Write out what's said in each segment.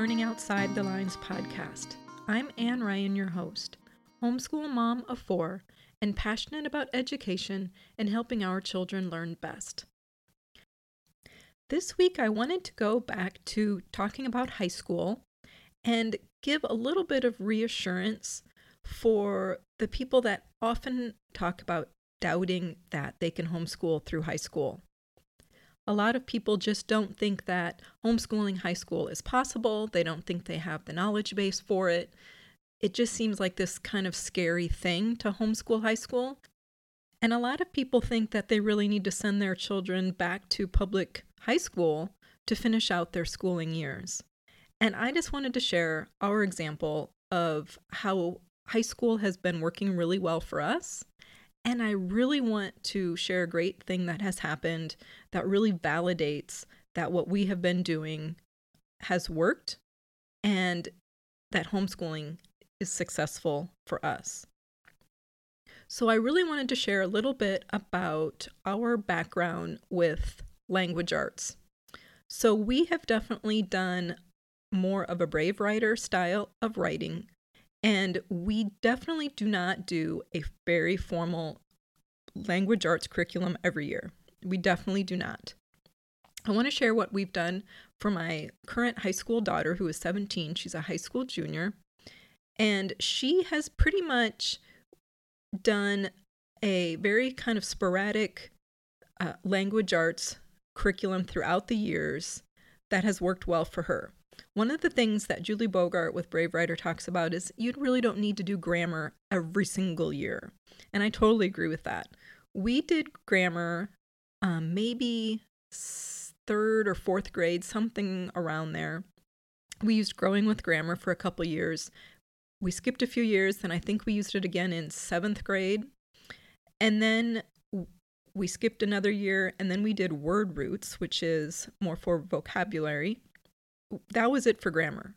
Learning Outside the Lines podcast. I'm Ann Ryan, your host, homeschool mom of four, and passionate about education and helping our children learn best. This week, I wanted to go back to talking about high school and give a little bit of reassurance for the people that often talk about doubting that they can homeschool through high school. A lot of people just don't think that homeschooling high school is possible. They don't think they have the knowledge base for it. It just seems like this kind of scary thing to homeschool high school. And a lot of people think that they really need to send their children back to public high school to finish out their schooling years. And I just wanted to share our example of how high school has been working really well for us. And I really want to share a great thing that has happened that really validates that what we have been doing has worked and that homeschooling is successful for us. So I really wanted to share a little bit about our background with language arts. So we have definitely done more of a Brave Writer style of writing, and we definitely do not do a very formal language arts curriculum every year. We definitely do not. I want to share what we've done for my current high school daughter, who is 17. She's a high school junior. And she has pretty much done a very kind of sporadic language arts curriculum throughout the years that has worked well for her. One of the things that Julie Bogart with Brave Writer talks about is you really don't need to do grammar every single year. And I totally agree with that. We did grammar maybe third or fourth grade, something around there. We used Growing With Grammar for a couple years. We skipped a few years, then I think we used it again in seventh grade. And then we skipped another year, and then we did Word Roots, which is more for vocabulary. That was it for grammar.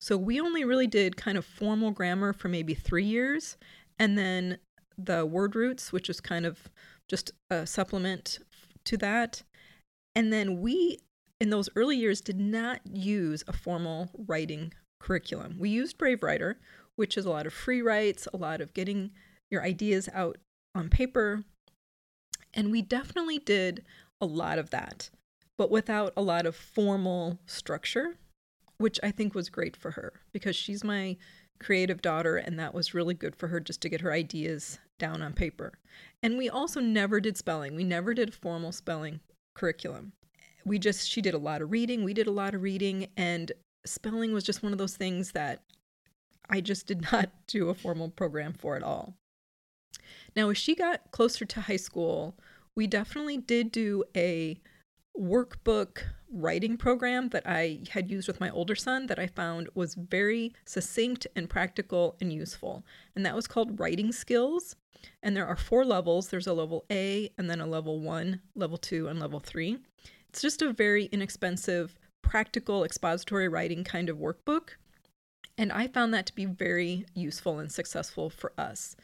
So we only really did kind of formal grammar for maybe 3 years. And then the Word Roots, which is kind of just a supplement to that. And then we, in those early years, did not use a formal writing curriculum. We used Brave Writer, which is a lot of free writes, a lot of getting your ideas out on paper. And we definitely did a lot of that, but without a lot of formal structure, which I think was great for her because she's my creative daughter, and that was really good for her just to get her ideas down on paper. And we also never did spelling. We never did a formal spelling curriculum. She did a lot of reading. We did a lot of reading, and spelling was just one of those things that I just did not do a formal program for at all. Now, as she got closer to high school, we definitely did do a workbook writing program that I had used with my older son that I found was very succinct and practical and useful. And that was called Writing Skills. And there are 4 levels. There's a level A, and then a level 1, level 2, and level 3. It's just a very inexpensive, practical expository writing kind of workbook. And I found that to be very useful and successful for us.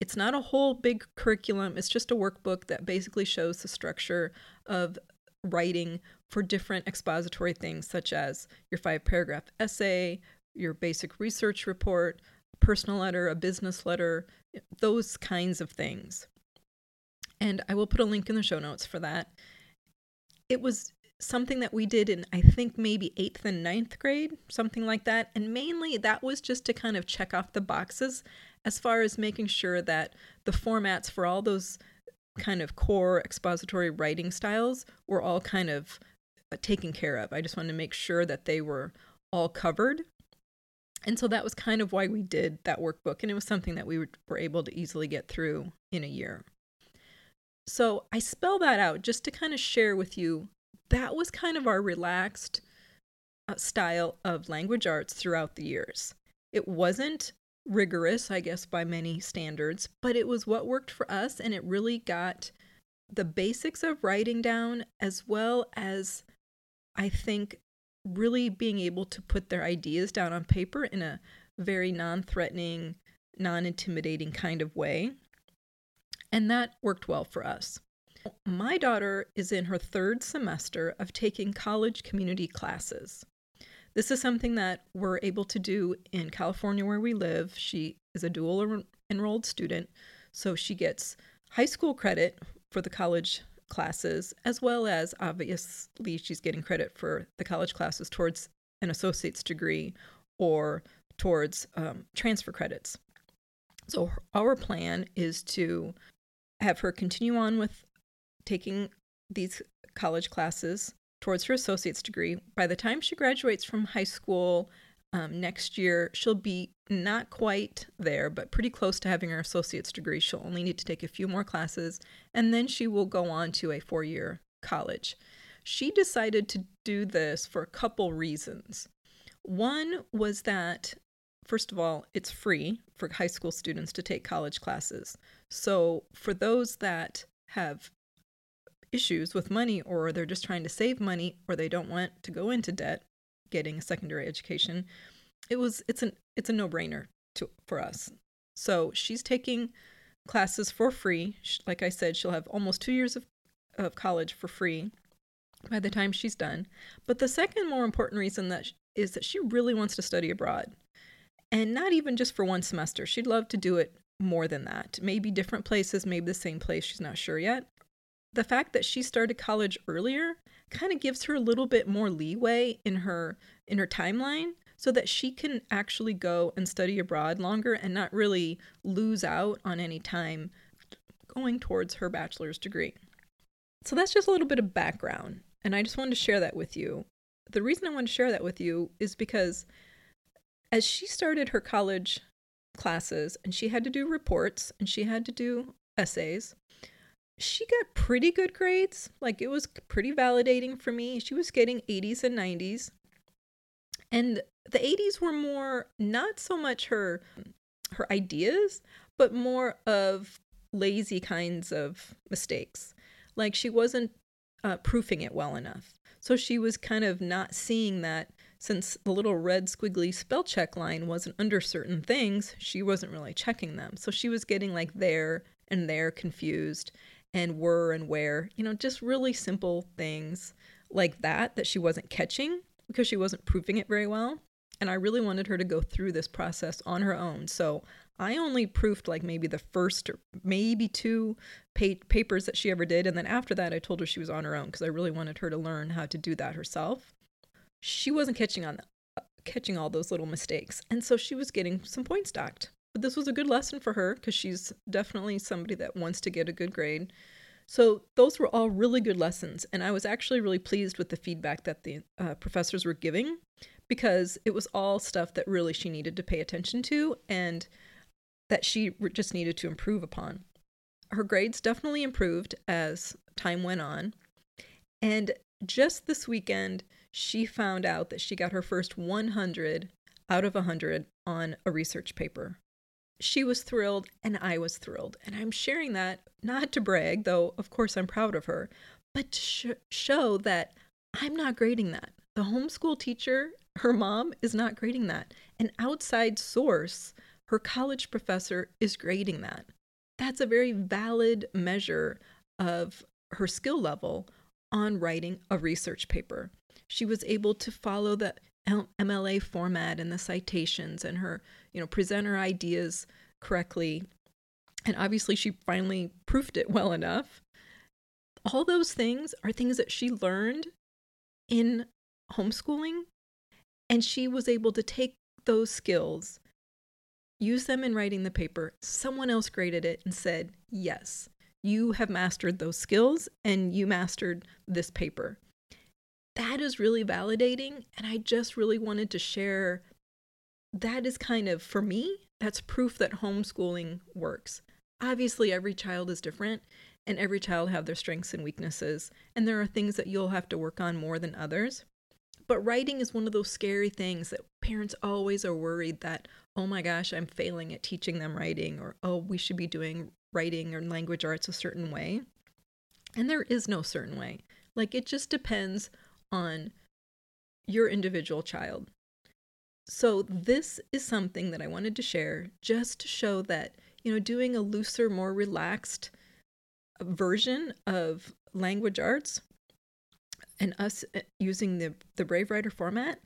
It's not a whole big curriculum. It's just a workbook that basically shows the structure of writing for different expository things, such as your 5-paragraph essay, your basic research report, a personal letter, a business letter, those kinds of things. And I will put a link in the show notes for that. It was something that we did in, I think, maybe 8th and 9th grade, something like that. And mainly that was just to kind of check off the boxes as far as making sure that the formats for all those kind of core expository writing styles were all kind of taken care of. I just wanted to make sure that they were all covered. And so that was kind of why we did that workbook. And it was something that we were able to easily get through in a year. So I spell that out just to kind of share with you. That was kind of our relaxed style of language arts throughout the years. It wasn't rigorous, I guess, by many standards, but it was what worked for us, and it really got the basics of writing down, as well as, I think, really being able to put their ideas down on paper in a very non-threatening, non-intimidating kind of way, and that worked well for us. My daughter is in her 3rd semester of taking college community classes. This is something that we're able to do in California where we live. She is a dual enrolled student, so she gets high school credit for the college classes, as well as obviously she's getting credit for the college classes towards an associate's degree or towards transfer credits. So our plan is to have her continue on with taking these college classes towards her associate's degree. By the time she graduates from high school next year, she'll be not quite there, but pretty close to having her associate's degree. She'll only need to take a few more classes, and then she will go on to a four-year college. She decided to do this for a couple reasons. One was that, first of all, it's free for high school students to take college classes. So for those that have issues with money, or they're just trying to save money, or they don't want to go into debt getting a secondary education, it's a no-brainer for us. So she's taking classes for free. Like I said, she'll have almost 2 years of college for free by the time she's done. But the second more important reason is that she really wants to study abroad. And not even just for one semester. She'd love to do it more than that. Maybe different places, maybe the same place. She's not sure yet. The fact that she started college earlier kind of gives her a little bit more leeway in her timeline so that she can actually go and study abroad longer and not really lose out on any time going towards her bachelor's degree. So that's just a little bit of background, and I just wanted to share that with you. The reason I wanted to share that with you is because as she started her college classes and she had to do reports and she had to do essays, she got pretty good grades. Like, it was pretty validating for me. She was getting 80s and 90s. And the 80s were more, not so much her ideas, but more of lazy kinds of mistakes. Like, she wasn't proofing it well enough. So she was kind of not seeing that since the little red squiggly spell check line wasn't under certain things, she wasn't really checking them. So she was getting like there and there confused, and were and where, just really simple things like that she wasn't catching because she wasn't proofing it very well. And I really wanted her to go through this process on her own. So I only proofed like maybe the first or maybe two papers that she ever did. And then after that, I told her she was on her own because I really wanted her to learn how to do that herself. She wasn't catching all those little mistakes. And so she was getting some points docked. But this was a good lesson for her because she's definitely somebody that wants to get a good grade. So those were all really good lessons. And I was actually really pleased with the feedback that the professors were giving because it was all stuff that really she needed to pay attention to and that she just needed to improve upon. Her grades definitely improved as time went on. And just this weekend, she found out that she got her first 100 out of 100 on a research paper. She was thrilled, and I was thrilled. And I'm sharing that not to brag, though of course I'm proud of her, but to show that I'm not grading that. The homeschool teacher, her mom, is not grading that. An outside source, her college professor, is grading that. That's a very valid measure of her skill level on writing a research paper. She was able to follow the MLA format and the citations and her, present her ideas correctly. And obviously she finally proofed it well enough. All those things are things that she learned in homeschooling. And she was able to take those skills, use them in writing the paper. Someone else graded it and said, yes, you have mastered those skills and you mastered this paper. That is really validating, and I just really wanted to share that is kind of, for me, that's proof that homeschooling works. Obviously, every child is different, and every child have their strengths and weaknesses, and there are things that you'll have to work on more than others. But writing is one of those scary things that parents always are worried that, oh my gosh, I'm failing at teaching them writing, or oh, we should be doing writing or language arts a certain way. And there is no certain way. Like, it just depends on your individual child. So this is something that I wanted to share just to show that, doing a looser, more relaxed version of language arts and us using the Brave Writer format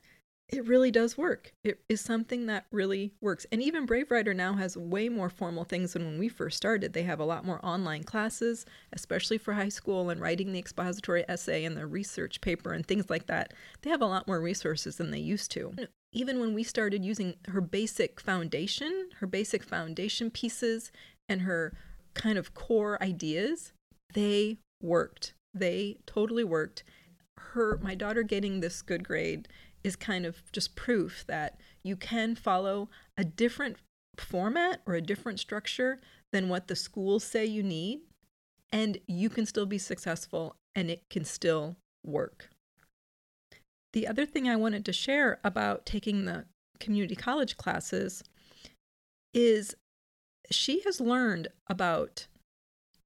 it really does work. It is something that really works. And even Brave Writer now has way more formal things than when we first started. They have a lot more online classes, especially for high school and writing the expository essay and the research paper and things like that. They have a lot more resources than they used to. Even when we started using her basic foundation pieces and her kind of core ideas, they worked. They totally worked. My daughter getting this good grade is kind of just proof that you can follow a different format or a different structure than what the schools say you need, and you can still be successful and it can still work. The other thing I wanted to share about taking the community college classes is she has learned about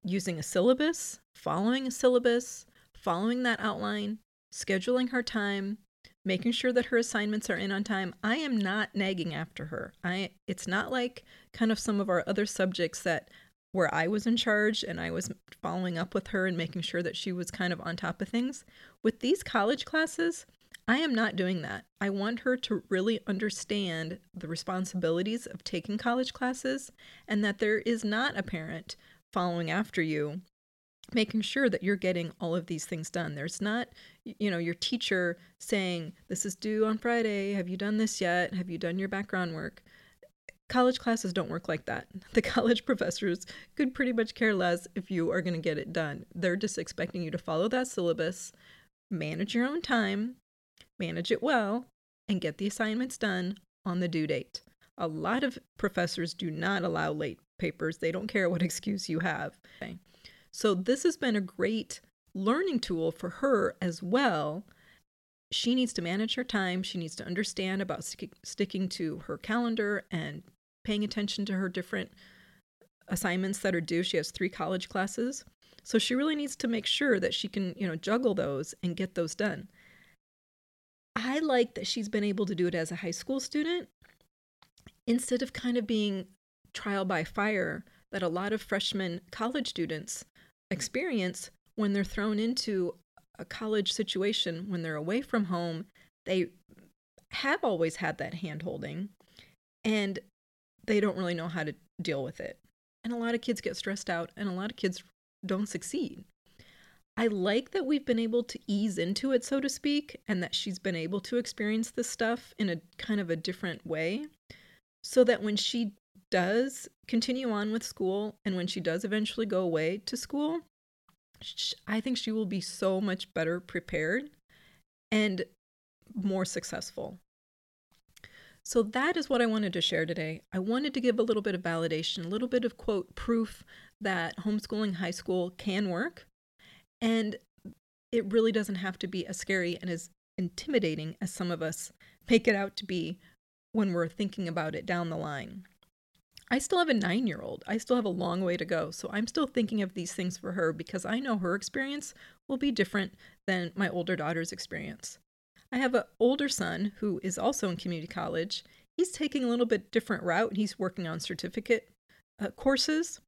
using a syllabus, following that outline, scheduling her time, making sure that her assignments are in on time. I am not nagging after her. It's not like kind of some of our other subjects where I was in charge and I was following up with her and making sure that she was kind of on top of things. With these college classes, I am not doing that. I want her to really understand the responsibilities of taking college classes and that there is not a parent following after you, making sure that you're getting all of these things done. There's not, your teacher saying, this is due on Friday. Have you done this yet? Have you done your background work? College classes don't work like that. The college professors could pretty much care less if you are going to get it done. They're just expecting you to follow that syllabus, manage your own time, manage it well, and get the assignments done on the due date. A lot of professors do not allow late papers. They don't care what excuse you have. Okay. So this has been a great learning tool for her as well. She needs to manage her time. She needs to understand about sticking to her calendar and paying attention to her different assignments that are due. She has 3 college classes. So she really needs to make sure that she can, juggle those and get those done. I like that she's been able to do it as a high school student instead of kind of being trial by fire that a lot of freshman college students experience when they're thrown into a college situation, when they're away from home. They have always had that hand-holding, and they don't really know how to deal with it. And a lot of kids get stressed out, and a lot of kids don't succeed. I like that we've been able to ease into it, so to speak, and that she's been able to experience this stuff in a kind of a different way, so that when she does continue on with school and when she does eventually go away to school, I think she will be so much better prepared and more successful. So that is what I wanted to share today. I wanted to give a little bit of validation, a little bit of quote proof that homeschooling high school can work, and it really doesn't have to be as scary and as intimidating as some of us make it out to be when we're thinking about it down the line. I still have a 9-year-old. I still have a long way to go. So I'm still thinking of these things for her because I know her experience will be different than my older daughter's experience. I have an older son who is also in community college. He's taking a little bit different route. He's working on certificate courses.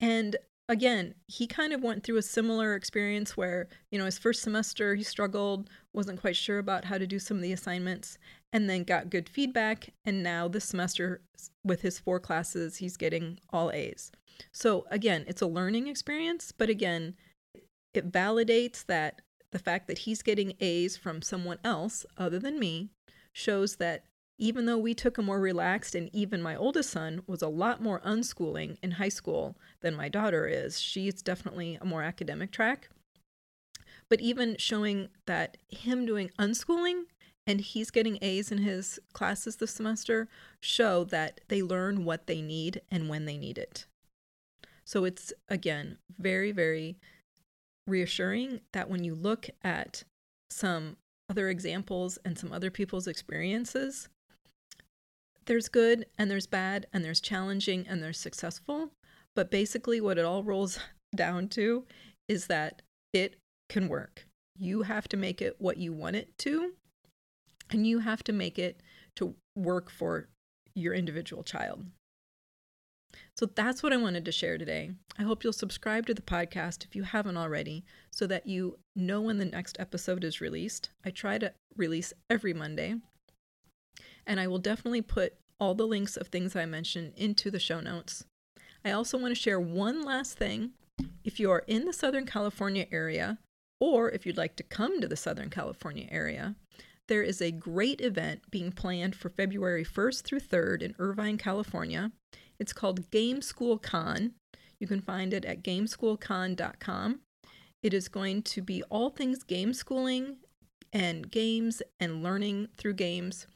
And again, he kind of went through a similar experience where, his first semester he struggled, wasn't quite sure about how to do some of the assignments, and then got good feedback. And now this semester with his 4 classes, he's getting all A's. So again, it's a learning experience, but again, it validates that the fact that he's getting A's from someone else other than me shows that even though we took a more relaxed, and even my oldest son was a lot more unschooling in high school than my daughter is. She's definitely a more academic track. But even showing that him doing unschooling and he's getting A's in his classes this semester show that they learn what they need and when they need it. So it's, again, very, very reassuring that when you look at some other examples and some other people's experiences, there's good and there's bad and there's challenging and there's successful. But basically what it all rolls down to is that it can work. You have to make it what you want it to. And you have to make it to work for your individual child. So that's what I wanted to share today. I hope you'll subscribe to the podcast if you haven't already, so that you know when the next episode is released. I try to release every Monday. and I will definitely put all the links of things I mentioned into the show notes. I also want to share one last thing. If you are in the Southern California area, or if you'd like to come to the Southern California area, there is a great event being planned for February 1st through 3rd in Irvine, California. It's called Game School Con. You can find it at gameschoolcon.com. It is going to be all things game schooling and games and learning through games.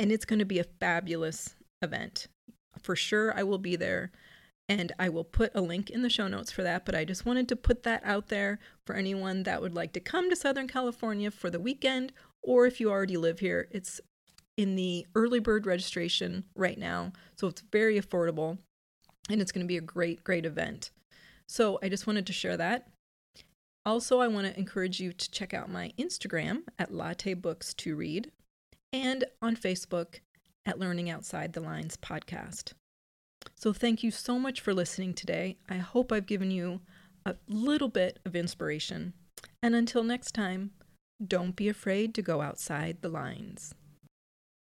And it's going to be a fabulous event. For sure, I will be there. And I will put a link in the show notes for that, but I just wanted to put that out there for anyone that would like to come to Southern California for the weekend, or if you already live here, it's in the early bird registration right now, so it's very affordable, and it's going to be a great, great event. So I just wanted to share that. Also, I want to encourage you to check out my Instagram at Latte Books 2 read, and on Facebook at Learning Outside the Lines podcast. So thank you so much for listening today. I hope I've given you a little bit of inspiration. And until next time, don't be afraid to go outside the lines.